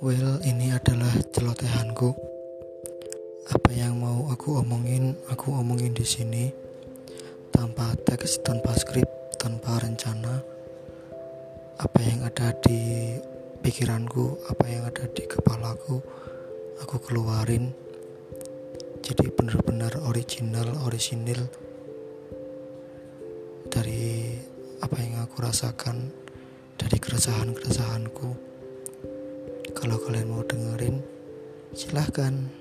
Well, ini adalah celotehanku. Apa yang mau aku omongin di sini, tanpa teks, tanpa skrip, tanpa rencana. Apa yang ada di pikiranku, apa yang ada di kepalaku, aku keluarin. Jadi benar-benar orisinil dari apa yang aku rasakan, dari keresahan-keresahanku. Kalau kalian mau dengerin, silahkan.